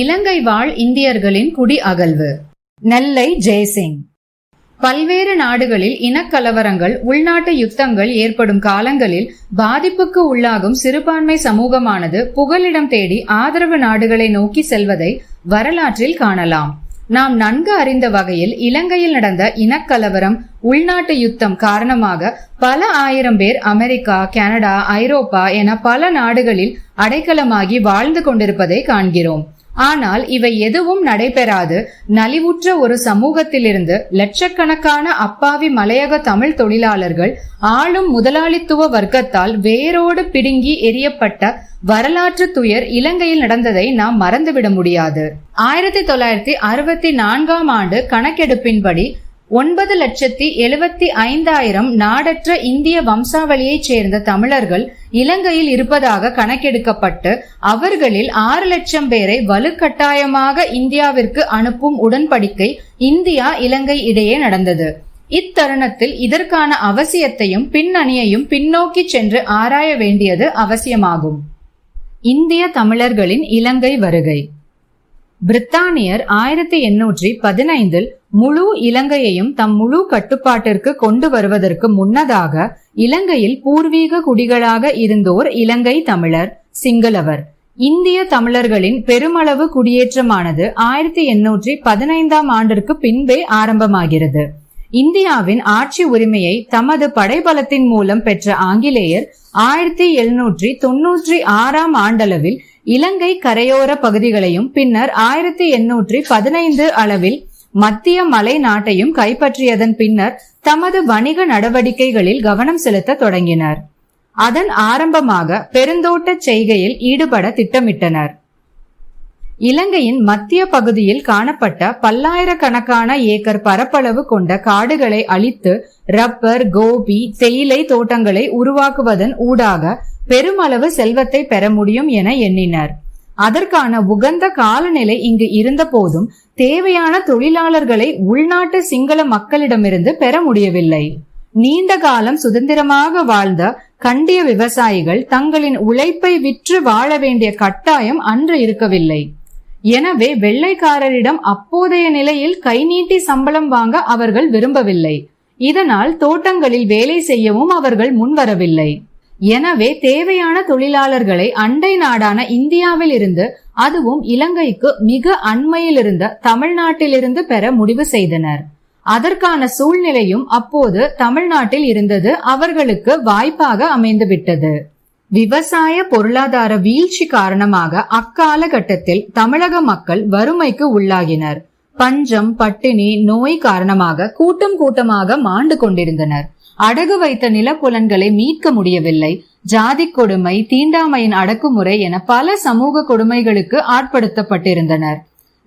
இலங்கை வாழ் இந்தியர்களின் குடி அகழ்வு. நெல்லை ஜெயசிங். பல்வேறு நாடுகளில் இனக்கலவரங்கள், உள்நாட்டு யுத்தங்கள் ஏற்படும் காலங்களில் பாதிப்புக்கு உள்ளாகும் சிறுபான்மை சமூகமானது புகலிடம் தேடி ஆதரவு நாடுகளை நோக்கி செல்வதை வரலாற்றில் காணலாம். நாம் நன்கு அறிந்த வகையில் இலங்கையில் நடந்த இனக்கலவரம், உள்நாட்டு யுத்தம் காரணமாக பல ஆயிரம் பேர் அமெரிக்கா, கனடா, ஐரோப்பா என பல நாடுகளில் அடைக்கலமாகி வாழ்ந்து கொண்டிருப்பதை காண்கிறோம். ஆனால் இவை எதுவும் நடைபெறாது நலிவுற்ற ஒரு சமூகத்திலிருந்து லட்சக்கணக்கான அப்பாவி மலையக தமிழ் தொழிலாளர்கள் ஆளும் முதலாளித்துவ வர்க்கத்தால் வேரோடு பிடுங்கி எரியப்பட்ட வரலாற்று துயர் இலங்கையில் நடந்ததை நாம் மறந்துவிட முடியாது. 1964ஆம் ஆண்டு கணக்கெடுப்பின்படி 9,75,000 நாடற்ற இந்திய வம்சாவளியைச் சேர்ந்த தமிழர்கள் இலங்கையில் இருப்பதாக கணக்கெடுக்கப்பட்டு, அவர்களில் 6,00,000 பேரை வலுக்கட்டாயமாக இந்தியாவிற்கு அனுப்பும் உடன்படிக்கை இந்தியா இலங்கை இடையே நடந்தது. இத்தருணத்தில் இதற்கான அவசியத்தையும் பின்னணியையும் பின்னோக்கி சென்று ஆராய வேண்டியது அவசியமாகும். இந்திய தமிழர்களின் இலங்கை வருகை. பிரித்தானியர் 1815 முழு இலங்கையையும் தம் முழு கட்டுப்பாட்டிற்கு கொண்டு வருவதற்கு முன்னதாக இலங்கையில் பூர்வீக குடிகளாக இருந்தோர் இலங்கை தமிழர், சிங்களவர். இந்திய தமிழர்களின் பெருமளவு குடியேற்றமானது 1815ஆம் ஆண்டிற்கு பின்பே ஆரம்பமாகிறது. இந்தியாவின் ஆட்சி உரிமையை தமது படைபலத்தின் மூலம் பெற்ற ஆங்கிலேயர் 1796ஆம் ஆண்டளவில் இலங்கை கரையோர பகுதிகளையும் பின்னர் 1815 அளவில் மத்திய மலை நாட்டையும் கைப்பற்றியதன் பின்னர் தமது வணிக நடவடிக்கைகளில் கவனம் செலுத்த தொடங்கினர். அதன் ஆரம்பமாக பெருந்தோட்ட செய்கையில் ஈடுபட திட்டமிட்டனர். இலங்கையின் மத்திய பகுதியில் காணப்பட்ட பல்லாயிரக்கணக்கான ஏக்கர் பரப்பளவு கொண்ட காடுகளை அழித்து ரப்பர், கோபி, தேயிலை தோட்டங்களை உருவாக்குவதன் ஊடாக பெருமளவு செல்வத்தை பெற முடியும் என எண்ணினர். அதற்கான உகந்த காலநிலை இங்கு இருந்த போதும் தேவையான தொழிலாளர்களை உள்நாட்டு சிங்கள மக்களிடமிருந்து பெற முடியவில்லை. நீண்ட காலம் சுதந்திரமாக வாழ்ந்த கண்டிய விவசாயிகள் தங்களின் உழைப்பை விற்று வாழ வேண்டிய கட்டாயம் அன்று இருக்கவில்லை. எனவே வெள்ளைக்காரரிடம் அப்போதைய நிலையில் கை நீட்டி சம்பளம் வாங்க அவர்கள் விரும்பவில்லை. இதனால் தோட்டங்களில் வேலை செய்யவும் அவர்கள் முன்வரவில்லை. எனவே தேவையான தொழிலாளர்களை அண்டை நாடான இந்தியாவில் இருந்து, அதுவும் இலங்கைக்கு மிக அண்மையிலிருந்த தமிழ்நாட்டிலிருந்து பெற முடிவு செய்தனர். அதற்கான சூழ்நிலையும் அப்போது தமிழ்நாட்டில் இருந்தது அவர்களுக்கு வாய்ப்பாக அமைந்துவிட்டது. விவசாய பொருளாதார வீழ்ச்சி காரணமாக அக்காலகட்டத்தில் தமிழக மக்கள் வறுமைக்கு உள்ளாகினர். பஞ்சம், பட்டினி, நோய் காரணமாக கூட்டம் கூட்டமாக மாண்டு கொண்டிருந்தனர். அடகு வைத்த நிலப்புலன்களை மீட்க முடியவில்லை. ஜாதி கொடுமை, தீண்டாமையின் அடக்குமுறை என பல சமூக கொடுமைகளுக்கு ஆட்படுத்தப்பட்டிருந்தனர்.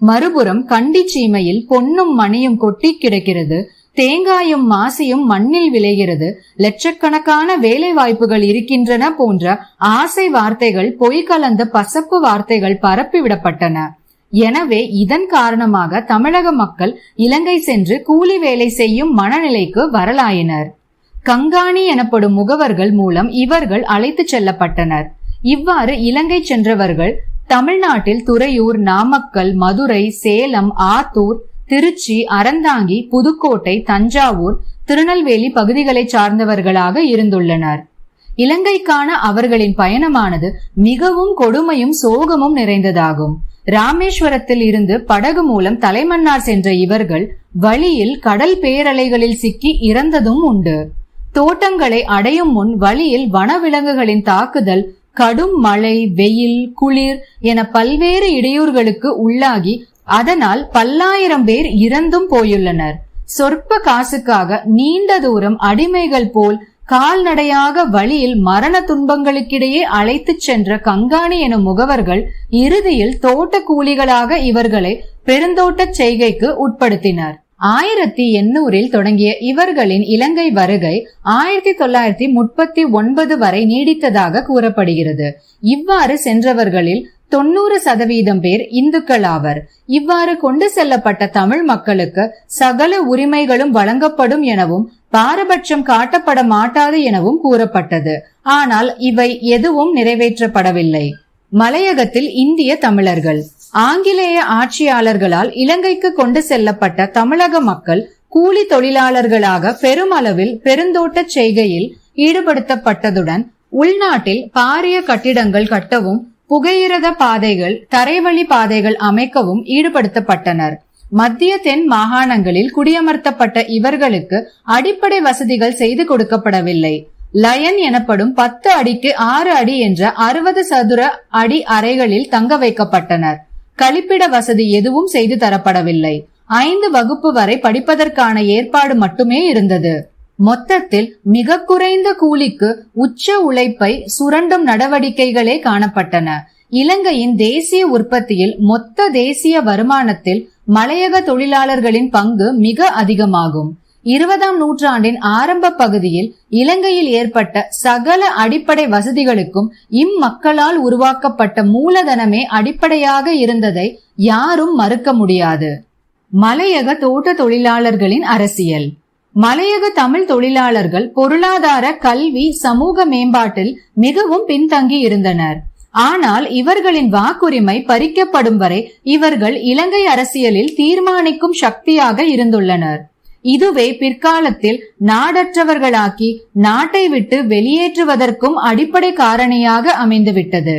மறுபுறம் கண்டி சீமையில் பொன்னும் மணியும் கொட்டி கிடக்கிறது, தேங்காயும் மாசியும் மண்ணில் விளைகிறது, லட்சக்கணக்கான வேலை வாய்ப்புகள் இருக்கின்றன போன்ற ஆசை வார்த்தைகள், பொய் கலந்த பசப்பு வார்த்தைகள் பரப்பிவிடப்பட்டன. எனவே இதன் காரணமாக தமிழக மக்கள் இலங்கை சென்று கூலி வேலை செய்யும் மனநிலைக்கு வரலாயினர். கங்காணி எனப்படும் முகவர்கள் மூலம் இவர்கள் அழைத்து செல்லப்பட்டனர். இவ்வாறு இலங்கை சென்றவர்கள் தமிழ்நாட்டில் துறையூர், நாமக்கல், மதுரை, சேலம், ஆத்தூர், திருச்சி, அறந்தாங்கி, புதுக்கோட்டை, தஞ்சாவூர், திருநெல்வேலி பகுதிகளை சார்ந்தவர்களாக இருந்துள்ளனர். இலங்கைக்கான அவர்களின் பயணமானது மிகவும் கொடுமையும் சோகமும் நிறைந்ததாகும். ராமேஸ்வரத்தில் இருந்து படகு மூலம் தலைமன்னார் சென்ற இவர்கள் வழியில் கடல் பேரலைகளில் சிக்கி இறந்ததும் உண்டு. தோட்டங்களை அடையும் முன் வழியில் வனவிலங்குகளின் தாக்குதல், கடும் மழை, வெயில், குளிர் என பல்வேறு இடையூறுகளுக்கு உள்ளாகி அதனால் பல்லாயிரம் பேர் இறந்தும் போயுள்ளனர். சொற்ப காசுக்காக நீண்ட தூரம் அடிமைகள் போல் கால்நடையாக வழியில் மரண துன்பங்களுக்கிடையே அழைத்து சென்ற கங்காணி எனும் முகவர்கள் இறுதியில் தோட்ட கூலிகளாக இவர்களை பெருந்தோட்ட செய்கைக்கு உட்படுத்தினர். 1800இல் தொடங்கிய இவர்களின் இலங்கை வருகை 1939 வரை நீடித்ததாக கூறப்படுகிறது. இவ்வாறு சென்றவர்களில் 90% பேர் இந்துக்களாவர். இவ்வாறு கொண்டு செல்லப்பட்ட தமிழ் மக்களுக்கு சகல உரிமைகளும் வழங்கப்படும் எனவும் பாரபட்சம் காட்டப்பட மாட்டாது எனவும் கூறப்பட்டது. ஆனால் இவை எதுவும் நிறைவேற்றப்படவில்லை. மலையகத்தில் இந்திய தமிழர்கள். ஆங்கிலேய ஆட்சியாளர்களால் இலங்கைக்கு கொண்டு செல்லப்பட்ட தமிழக மக்கள் கூலி தொழிலாளர்களாக பெருமளவில் பெருந்தோட்ட செய்கையில் ஈடுபடுத்தப்பட்டதுடன் உள்நாட்டில் பாரிய கட்டிடங்கள் கட்டவும் புகையிரத பாதைகள் தரைவழி பாதைகள் அமைக்கவும் ஈடுபடுத்தப்பட்டனர். மத்திய தென் மாகாணங்களில் குடியமர்த்தப்பட்ட இவர்களுக்கு அடிப்படை வசதிகள் செய்து கொடுக்கப்படவில்லை. லயன் எனப்படும் 10 அடிக்கு 6 அடி என்ற 60 சதுர அடி அறைகளில் தங்க வைக்கப்பட்டனர். கழிப்பிட வசதி எதுவும் செய்து தரப்படவில்லை. 5 வகுப்பு வரை படிப்பதற்கான ஏற்பாடு மட்டுமே இருந்தது. மொத்தத்தில் மிக குறைந்த கூலிக்கு உச்ச உழைப்பை சுரண்டும் நடவடிக்கைகளே காணப்பட்டன. இலங்கையின் தேசிய உற்பத்தியில் மொத்த தேசிய வருமானத்தில் மலையக தொழிலாளர்களின் பங்கு மிக அதிகமாகும். 20ஆம் நூற்றாண்டின் ஆரம்ப பகுதியில் இலங்கையில் ஏற்பட்ட சகல அடிப்படை வசதிகளுக்கும் இம்மக்களால் உருவாக்கப்பட்ட மூலதனமே அடிப்படையாக இருந்ததை யாரும் மறுக்க முடியாது. மலையக தோட்ட தொழிலாளர்களின் அரசியல். மலையக தமிழ் தொழிலாளர்கள் பொருளாதார, கல்வி, சமூக மேம்பாட்டில் மிகவும் பின்தங்கி இருந்தனர். ஆனால் இவர்களின் வாக்குரிமை பறிக்கப்படும் வரை இவர்கள் இலங்கை அரசியலில் தீர்மானிக்கும் சக்தியாக இருந்துள்ளனர். இதுவே பிற்காலத்தில் நாடற்றவர்களாக்கி நாட்டை விட்டு வெளியேற்றுவதற்கும் அடிப்படை காரணியாக அமைந்துவிட்டது.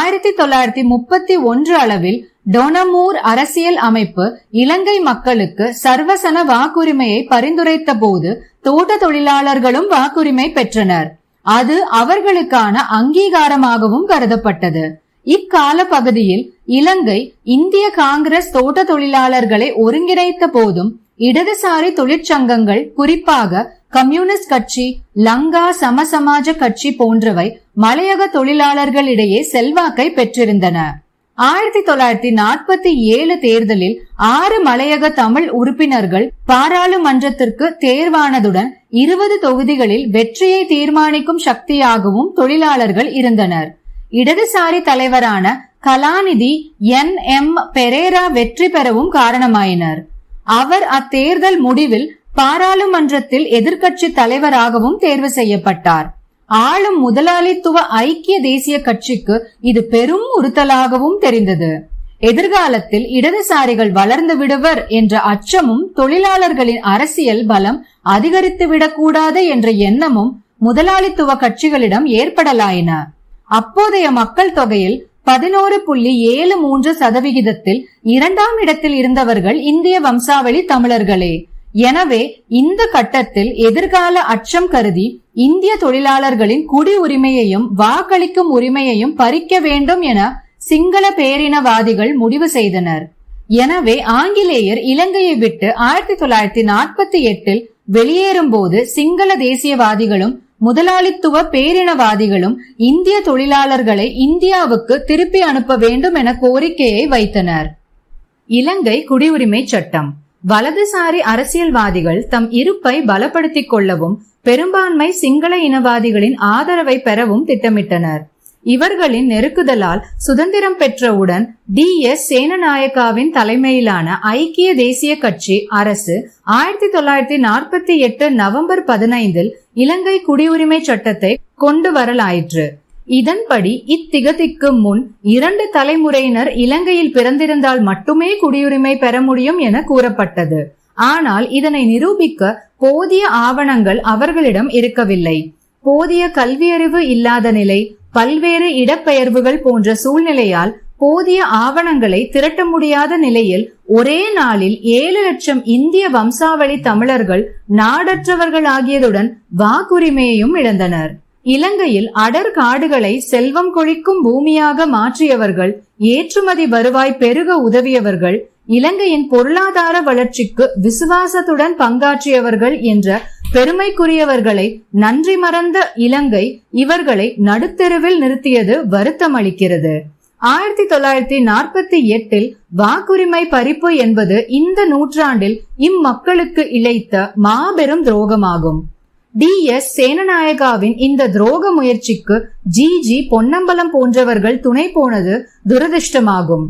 1931 அளவில் டொனமூர் அரசியல் அமைப்பு இலங்கை மக்களுக்கு சர்வசன வாக்குரிமையை பரிந்துரைத்த போது தோட்ட தொழிலாளர்களும் வாக்குரிமை பெற்றனர். அது அவர்களுக்கான அங்கீகாரமாகவும் கருதப்பட்டது. இக்கால பகுதியில் இலங்கை இந்திய காங்கிரஸ் தோட்ட தொழிலாளர்களை ஒருங்கிணைத்த போதும் இடதுசாரி தொழிற்சங்கங்கள், குறிப்பாக கம்யூனிஸ்ட் கட்சி, லங்கா சமசமாஜ கட்சி போன்றவை மலையக தொழிலாளர்களிடையே செல்வாக்கை பெற்றிருந்தன. 1947 தேர்தலில் 6 மலையக தமிழ் உறுப்பினர்கள் பாராளுமன்றத்திற்கு தேர்வானதுடன் 20 தொகுதிகளில் வெற்றியை தீர்மானிக்கும் சக்தியாகவும் தொழிலாளர்கள் இருந்தனர். இடதுசாரி தலைவரான கலாநிதி NM பெரேரா வெற்றி பெறவும் காரணமாயினர். அவர் அத்தேர்தல் முடிவில் பாராளுமன்றத்தில் எதிர்கட்சி தலைவராகவும் தேர்வு செய்யப்பட்டார். ஆளும் முதலாளித்துவ ஐக்கிய தேசிய கட்சிக்கு இது பெரும் உறுத்தலாகவும் தெரிந்தது. எதிர்காலத்தில் இடதுசாரிகள் வளர்ந்து விடுவர் என்ற அச்சமும் தொழிலாளர்களின் அரசியல் பலம் அதிகரித்துவிடக்கூடாது என்ற எண்ணமும் முதலாளித்துவ கட்சிகளிடம் ஏற்படலாயின. அப்போதைய மக்கள் தொகையில் 11.73% 2ஆம் இடத்தில் இருந்தவர்கள் இந்திய வம்சாவளி தமிழர்களே. எனவே இந்த கட்டத்தில் எதிர்கால அச்சம் கருதி இந்திய தொழிலாளர்களின் குடி உரிமையையும் வாக்களிக்கும் உரிமையையும் பறிக்க வேண்டும் என சிங்கள பேரினவாதிகள் முடிவு செய்தனர். எனவே ஆங்கிலேயர் இலங்கையை விட்டு 1948 வெளியேறும் போது சிங்கள தேசியவாதிகளும் முதலாளித்துவ பேரினவாதிகளும் இந்திய தொழிலாளர்களை இந்தியாவுக்கு திருப்பி அனுப்ப வேண்டும் என கோரிக்கையை வைத்தனர். இலங்கை குடியுரிமை சட்டம். வலதுசாரி அரசியல்வாதிகள் தம் இருப்பை பலப்படுத்திக் கொள்ளவும் பெரும்பான்மை சிங்கள இனவாதிகளின் ஆதரவை பெறவும் திட்டமிட்டனர். இவர்களின் நெருக்குதலால் சுதந்திரம் பெற்றவுடன் DS சேனநாயக்காவின் தலைமையிலான ஐக்கிய தேசிய கட்சி அரசு 1948 நவம்பர் 15 இலங்கை குடியுரிமை சட்டத்தை கொண்டு வரலாயிற்று. இதன்படி இத்திகதிக்கு முன் 2 தலைமுறையினர் இலங்கையில் பிறந்திருந்தால் மட்டுமே குடியுரிமை பெற முடியும் என கூறப்பட்டது. ஆனால் இதனை நிரூபிக்க போதிய ஆவணங்கள் அவர்களிடம் இருக்கவில்லை. போதிய கல்வியறிவு இல்லாத நிலை, பல்வேறு இடப்பெயர்வுகள் போன்ற சூழ்நிலையால் போதிய ஆவணங்களை திரட்ட முடியாத நிலையில் ஒரே நாளில் 7 லட்சம் இந்திய வம்சாவளி தமிழர்கள் நாடற்றவர்கள் ஆகியதுடன் வாக்குரிமையையும் இழந்தனர். இலங்கையில் அடர் காடுகளை செல்வம் கொழிக்கும் பூமியாக மாற்றியவர்கள், ஏற்றுமதி வருவாய் பெருக உதவியவர்கள், இலங்கையின் பொருளாதார வளர்ச்சிக்கு விசுவாசத்துடன் பங்காற்றியவர்கள் என்ற பெருமைக்குரியவர்களை நன்றி மறந்த இலங்கை இவர்களை நடுத்தெருவில் நிறுத்தியது வருத்தமளிக்கிறது. 1948 வாக்குரிமை பறிப்பு என்பது இந்த நூற்றாண்டில் இம்மக்களுக்கு இழைத்த மாபெரும் துரோகமாகும். DS சேனநாயக்காவின் இந்த துரோக முயற்சிக்கு G பொன்னம்பலம் போன்றவர்கள் துணை போனது துரதிருஷ்டமாகும்.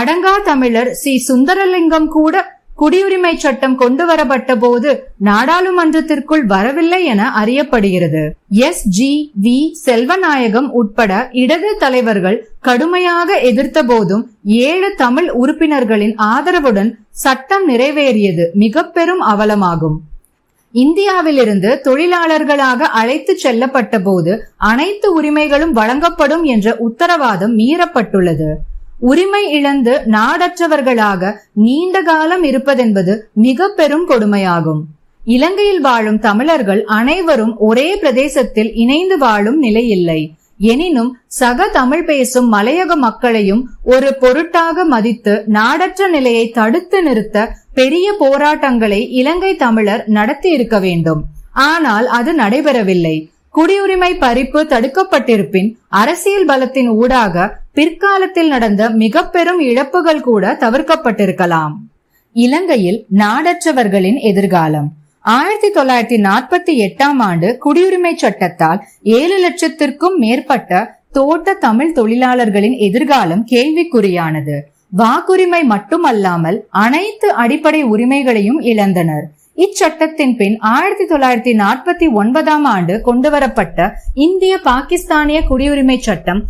அடங்கா தமிழர் C சுந்தரலிங்கம் கூட குடியுரிமை சட்டம் கொண்டு வரப்பட்ட போது நாடாளுமன்றத்திற்குள் வரவில்லை என அறியப்படுகிறது. எஸ் ஜி வி செல்வநாயகம் உட்பட இடது தலைவர்கள் கடுமையாக எதிர்த்த போதும் 7 தமிழ் உறுப்பினர்களின் ஆதரவுடன் சட்டம் நிறைவேறியது மிக பெரும் அவலமாகும். இந்தியாவிலிருந்து தொழிலாளர்களாக அழைத்து செல்லப்பட்ட போது அனைத்து உரிமைகளும் வழங்கப்படும் என்ற உத்தரவாதம் மீறப்பட்டுள்ளது. உரிமை இழந்து நாடற்றவர்களாக நீண்ட காலம் இருப்பதென்பது மிக பெரும் கொடுமையாகும். இலங்கையில் வாழும் தமிழர்கள் அனைவரும் ஒரே பிரதேசத்தில் இணைந்து வாழும் நிலை இல்லை. எனினும் சக தமிழ் பேசும் மலையக மக்களையும் ஒரு பொருட்டாக மதித்து நாடற்ற நிலையை தடுத்து நிறுத்த பெரிய போராட்டங்களை இலங்கை தமிழர் நடத்தி இருக்க வேண்டும். ஆனால் அது நடைபெறவில்லை. குடியுரிமை பறிப்பு தடுக்கப்பட்டிருப்பின் அரசியல் பலத்தின் ஊடாக பிற்காலத்தில் நடந்த மிக பெரும் இழப்புகள் கூட தவிர்க்கப்பட்டிருக்கலாம். இலங்கையில் நாடற்றவர்களின் எதிர்காலம். 1948 குடியுரிமை சட்டத்தால் 7 லட்சத்திற்கும் மேற்பட்ட தோட்ட தமிழ் தொழிலாளர்களின் எதிர்காலம் கேள்விக்குறியானது. வாக்குரிமை மட்டுமல்லாமல் அனைத்து அடிப்படை உரிமைகளையும் இழந்தனர். இச்சட்டத்தின் பின் 1949 கொண்டுவரப்பட்ட இந்திய பாகிஸ்தானிய குடியுரிமை சட்டம்,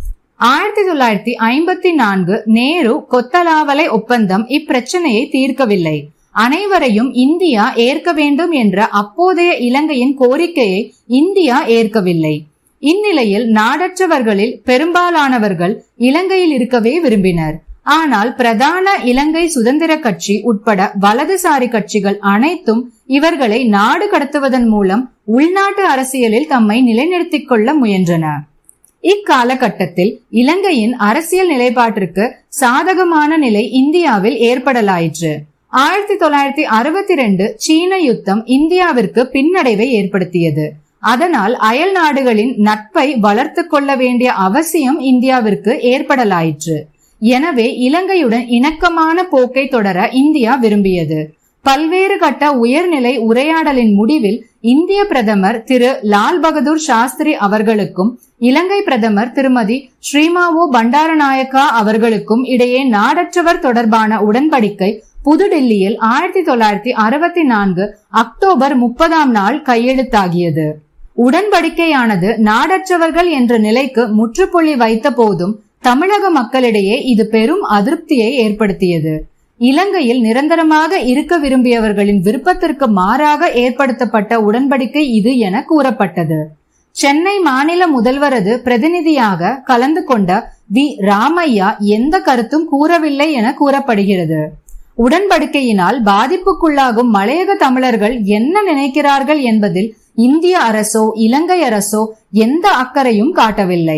1954 நேரு கொத்தலாவலை ஒப்பந்தம் இப்பிரச்சனையை தீர்க்கவில்லை. அனைவரையும் இந்தியா ஏற்க வேண்டும் என்ற அப்போதைய இலங்கையின் கோரிக்கையை இந்தியா ஏற்கவில்லை. இந்நிலையில் நாடற்றவர்களில் பெரும்பாலானவர்கள் இலங்கையில் இருக்கவே விரும்பினர். ஆனால் பிரதான இலங்கை சுதந்திர கட்சி உட்பட வலதுசாரி கட்சிகள் அனைத்தும் இவர்களை நாடு கடத்துவதன் மூலம் உள்நாட்டு அரசியலில் தம்மை நிலைநிறுத்திக் கொள்ள முயன்றன. இக்காலகட்டத்தில் இலங்கையின் அரசியல் நிலைப்பாட்டிற்கு சாதகமான நிலை இந்தியாவில் ஏற்படலாயிற்று. 1962 சீன யுத்தம் இந்தியாவிற்கு பின்னடைவை ஏற்படுத்தியது. அதனால் அயல் நாடுகளின் நட்பை வளர்த்து கொள்ள வேண்டிய அவசியம் இந்தியாவிற்கு ஏற்படலாயிற்று. எனவே இலங்கையுடன் இணக்கமான போக்கை தொடர இந்தியா விரும்பியது. பல்வேறு கட்ட உயர்நிலை உரையாடலின் முடிவில் இந்திய பிரதமர் திரு லால் பகதூர் சாஸ்திரி அவர்களுக்கும் இலங்கை பிரதமர் திருமதி சிறிமாவோ பண்டாரநாயக்கா அவர்களுக்கும் இடையே நாடற்றவர் தொடர்பான உடன்படிக்கை புதுடெல்லியில் 1964 அக்டோபர் 30 கையெழுத்தாகியது. உடன்படிக்கையானது நாடற்றவர்கள் என்ற நிலைக்கு முற்றுப்புள்ளி வைத்த போதும் தமிழக மக்களிடையே இது பெரும் அதிருப்தியை ஏற்படுத்தியது. இலங்கையில் நிரந்தரமாக இருக்க விரும்பியவர்களின் விருப்பத்திற்கு மாறாக ஏற்படுத்தப்பட்ட உடன்படிக்கை இது என கூறப்பட்டது. சென்னை மாநில முதல்வரது பிரதிநிதியாக கலந்து கொண்ட வி ராமையா எந்த கருத்தும் கூறவில்லை என கூறப்படுகிறது. உடன்படிக்கையினால் பாதிப்புக்குள்ளாகும் மலையக தமிழர்கள் என்ன நினைக்கிறார்கள் என்பதில் இந்திய அரசோ இலங்கை அரசோ எந்த அக்கறையும் காட்டவில்லை.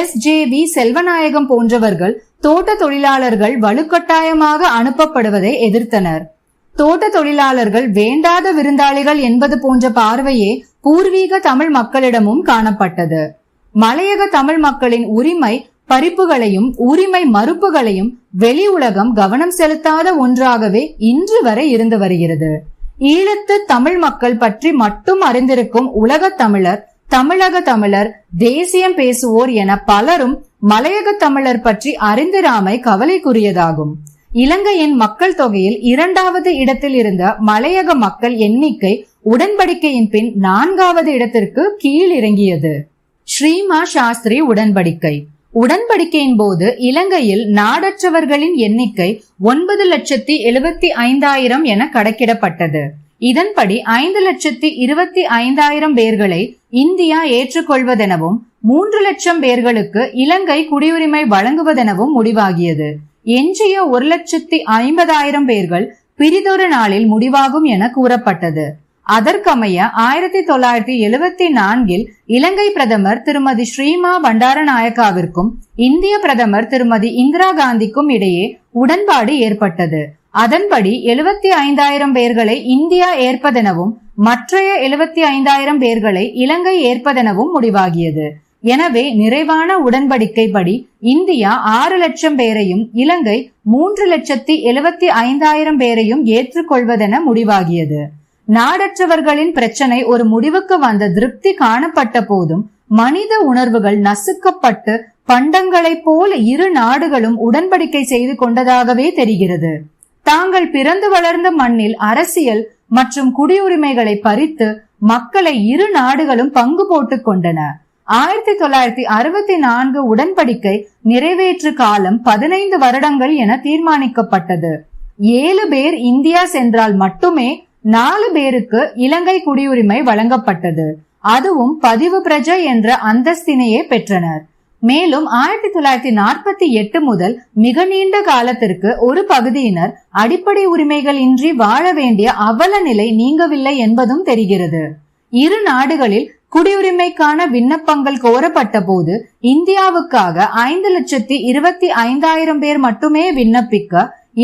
எஸ் ஜே வி செல்வநாயகம் போன்றவர்கள் தோட்ட தொழிலாளர்கள் வலுக்கட்டாயமாக அனுப்பப்படுவதை எதிர்த்தனர். தோட்ட தொழிலாளர்கள் வேண்டாத விருந்தாளிகள் என்பது போன்ற பார்வையே பூர்வீக தமிழ் மக்களிடமும் காணப்பட்டது. மலையக தமிழ் மக்களின் உரிமை பறிப்புகளையும் உரிமை மறுப்புகளையும் வெளி உலகம் கவனம் செலுத்தாத ஒன்றாகவே இன்று வரை இருந்து வருகிறது. ஈழத்து தமிழ் மக்கள் பற்றி மட்டும் அறிந்திருக்கும் உலகத் தமிழர், தமிழக தமிழர், தேசியம் பேசுவோர் என பலரும் மலையக தமிழர் பற்றி அறிந்திராமை கவலைக்குரியதாகும். இலங்கையின் மக்கள் தொகையில் 2வது இடத்தில் இருந்த மலையக மக்கள் எண்ணிக்கை உடன்படிக்கையின் பின் 4வது இடத்திற்கு கீழ் இறங்கியது. ஸ்ரீமா சாஸ்திரி உடன்படிக்கை. உடன்படிக்கையின் போது இலங்கையில் நாடற்றவர்களின் எண்ணிக்கை 9,75,000 என கணக்கிடப்பட்டது. இதன்படி 5,25,000 பேர்களை இந்தியா ஏற்றுக்கொள்வதெனவும் 3 லட்சம் பேர்களுக்கு இலங்கை குடியுரிமை வழங்குவதெனவும் முடிவாகியது. எஞ்சிய 1,50,000 பேர்கள் பிரிதொரு நாளில் முடிவாகும் என கூறப்பட்டது. அதற்கமைய 1974 இலங்கை பிரதமர் திருமதி ஸ்ரீமா பண்டாரநாயக்காவிற்கும் இந்திய பிரதமர் திருமதி இந்திரா காந்திக்கும் இடையே உடன்பாடு ஏற்பட்டது. அதன்படி 75,000 பேர்களை இந்தியா ஏற்பதெனவும் மற்றைய 75,000 பேர்களை இலங்கை ஏற்பதெனவும் முடிவாகியது. எனவே நிறைவான உடன்படிக்கைப்படி இந்தியா 6 லட்சம் பேரையும் இலங்கை 3,75,000 பேரையும் ஏற்றுக்கொள்வதென முடிவாகியது. நாடற்றவர்களின் பிரச்சனை ஒரு முடிவுக்கு வந்த திருப்தி காணப்பட்ட போதும் மனித உணர்வுகள் நசுக்கப்பட்டு பண்டங்களைப் போல் இரு நாடுகளும் உடன்படிக்கை செய்து கொண்டதாகவே தெரிகிறது. தாங்கள் பிறந்து வளர்ந்த மண்ணில் அரசியல் மற்றும் குடியுரிமைகளை பறித்து மக்களை இரு நாடுகளும் பங்கு போட்டுக் கொண்டன. 1964 உடன்படிக்கை நிறைவேற்று காலம் 15 வருடங்கள் என தீர்மானிக்கப்பட்டது. 7 பேர் இந்தியா சென்றால் மட்டுமே 4 பேருக்கு இலங்கை குடியுரிமை வழங்கப்பட்டது. அதுவும் பதிவு பிரஜை என்ற அந்தஸ்தினையே பெற்றனர். மேலும் 1948 முதல் மிக நீண்ட காலத்திற்கு ஒரு பகுதியினர் அடிப்படை உரிமைகள் இன்றி வாழ வேண்டிய அவல நிலை நீங்கவில்லை என்பதும் தெரிகிறது. இரு நாடுகளில் குடியுரிமைக்கான விண்ணப்பங்கள் கோரப்பட்ட போது இந்தியாவுக்காக 5,25,000 பேர் மட்டுமே விண்ணப்பிக்க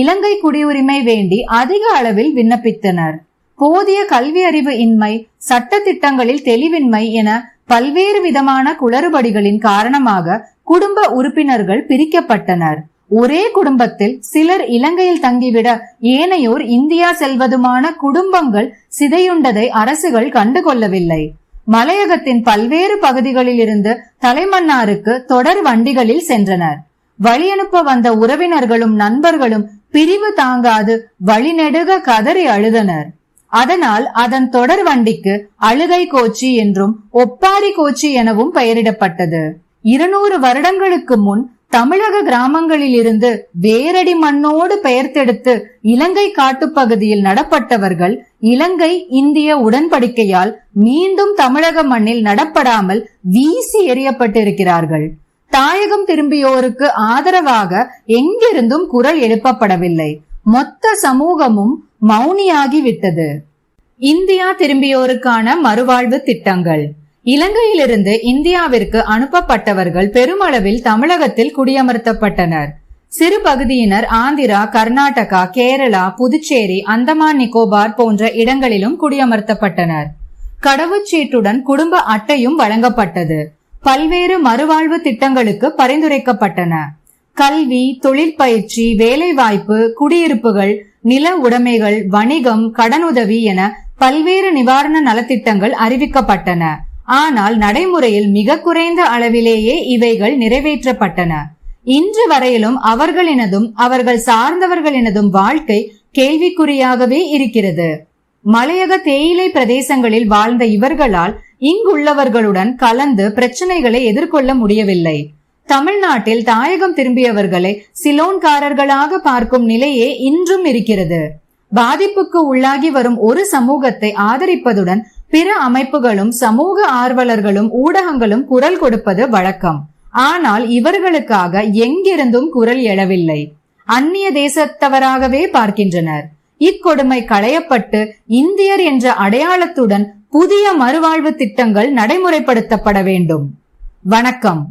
இலங்கை குடியுரிமை வேண்டி அதிக அளவில் விண்ணப்பித்தனர். போதிய கல்வி அறிவு இன்மை, சட்ட திட்டங்களில் தெளிவின்மை என பல்வேறு விதமான குளறுபடிகளின் காரணமாக குடும்ப உறுப்பினர்கள் பிரிக்கப்பட்டனர். ஒரே குடும்பத்தில் சிலர் இலங்கையில் தங்கிவிட ஏனையோர் இந்தியா செல்வதுமான குடும்பங்கள் சிதையுண்டதை அரசுகள் கண்டுகொள்ளவில்லை. மலையகத்தின் பல்வேறு பகுதிகளில் இருந்து தலைமன்னாருக்கு தொடர் வண்டிகளில் சென்றனர். வழியனுப்ப வந்த உறவினர்களும் நண்பர்களும் பிரிவு தாங்காது வழிநெடுக கதறி அழுதனர். அதனால் அதன் தொடர் வண்டிக்கு அழுகை கோச்சி என்றும் ஒப்பாரி கோச்சி எனவும் பெயரிடப்பட்டது. 200 வருடங்களுக்கு முன் தமிழக கிராமங்களில் இருந்து வேரடி மண்ணோடு பெயர்த்தெடுத்து இலங்கை காட்டுப்பகுதியில் நடப்பட்டவர்கள் இலங்கை இந்திய உடன்படிக்கையால் மீண்டும் தமிழக மண்ணில் நடப்படாமல் வீசி எறியப்பட்டிருக்கிறார்கள். தாயகம் திரும்பியோருக்கு ஆதரவாக எங்கிருந்தும் குரல் எழுப்பப்படவில்லை. மொத்த சமூகமும் மௌனியாகிவிட்டது. இந்தியா திரும்பியோருக்கான மறுவாழ்வு திட்டங்கள். இலங்கையிலிருந்து இந்தியாவிற்கு அனுப்பப்பட்டவர்கள் பெருமளவில் தமிழகத்தில் குடியமர்த்தப்பட்டனர். சிறு பகுதியினர் ஆந்திரா, கர்நாடகா, கேரளா, புதுச்சேரி, அந்தமான் நிக்கோபார் போன்ற இடங்களிலும் குடியமர்த்தப்பட்டனர். கடவுச்சீட்டுடன் குடும்ப அட்டையும் வழங்கப்பட்டது. பல்வேறு மறுவாழ்வு திட்டங்களுக்கு பரிந்துரைக்கப்பட்டன. கல்வி, தொழிற்பயிற்சி, வேலைவாய்ப்பு, குடியிருப்புகள், நில உடைமைகள், வணிகம், கடனுதவி என பல்வேறு நிவாரண நலத்திட்டங்கள் அறிவிக்கப்பட்டன. ஆனால் நடைமுறையில் மிக குறைந்த அளவிலேயே இவைகள் நிறைவேற்றப்பட்டன. இன்று வரையிலும் அவர்களினதும் அவர்கள் சார்ந்தவர்களினதும் வாழ்க்கை கேள்விக்குறியாகவே இருக்கிறது. மலையக தேயிலை பிரதேசங்களில் வாழ்ந்த இவர்களால் இங்குள்ளவர்களுடன் கலந்து பிரச்சனைகளை எதிர்கொள்ள முடியவில்லை. தமிழ்நாட்டில் தாயகம் திரும்பியவர்களை சிலோன்காரர்களாக பார்க்கும் நிலையே இன்றும் இருக்கிறது. பாதிப்புக்கு உள்ளாகி வரும் ஒரு சமூகத்தை ஆதரிப்பதுடன் பிற அமைப்புகளும் சமூக ஆர்வலர்களும் ஊடகங்களும் குரல் கொடுப்பது வழக்கம். ஆனால் இவர்களுக்காக எங்கிருந்தும் குரல் எழவில்லை. அந்நிய தேசத்தவராகவே பார்க்கின்றனர். இக்கொடுமை களையப்பட்டு இந்தியர் என்ற அடையாளத்துடன் புதிய மறுவாழ்வு திட்டங்கள் நடைமுறைப்படுத்தப்பட வேண்டும். வணக்கம்.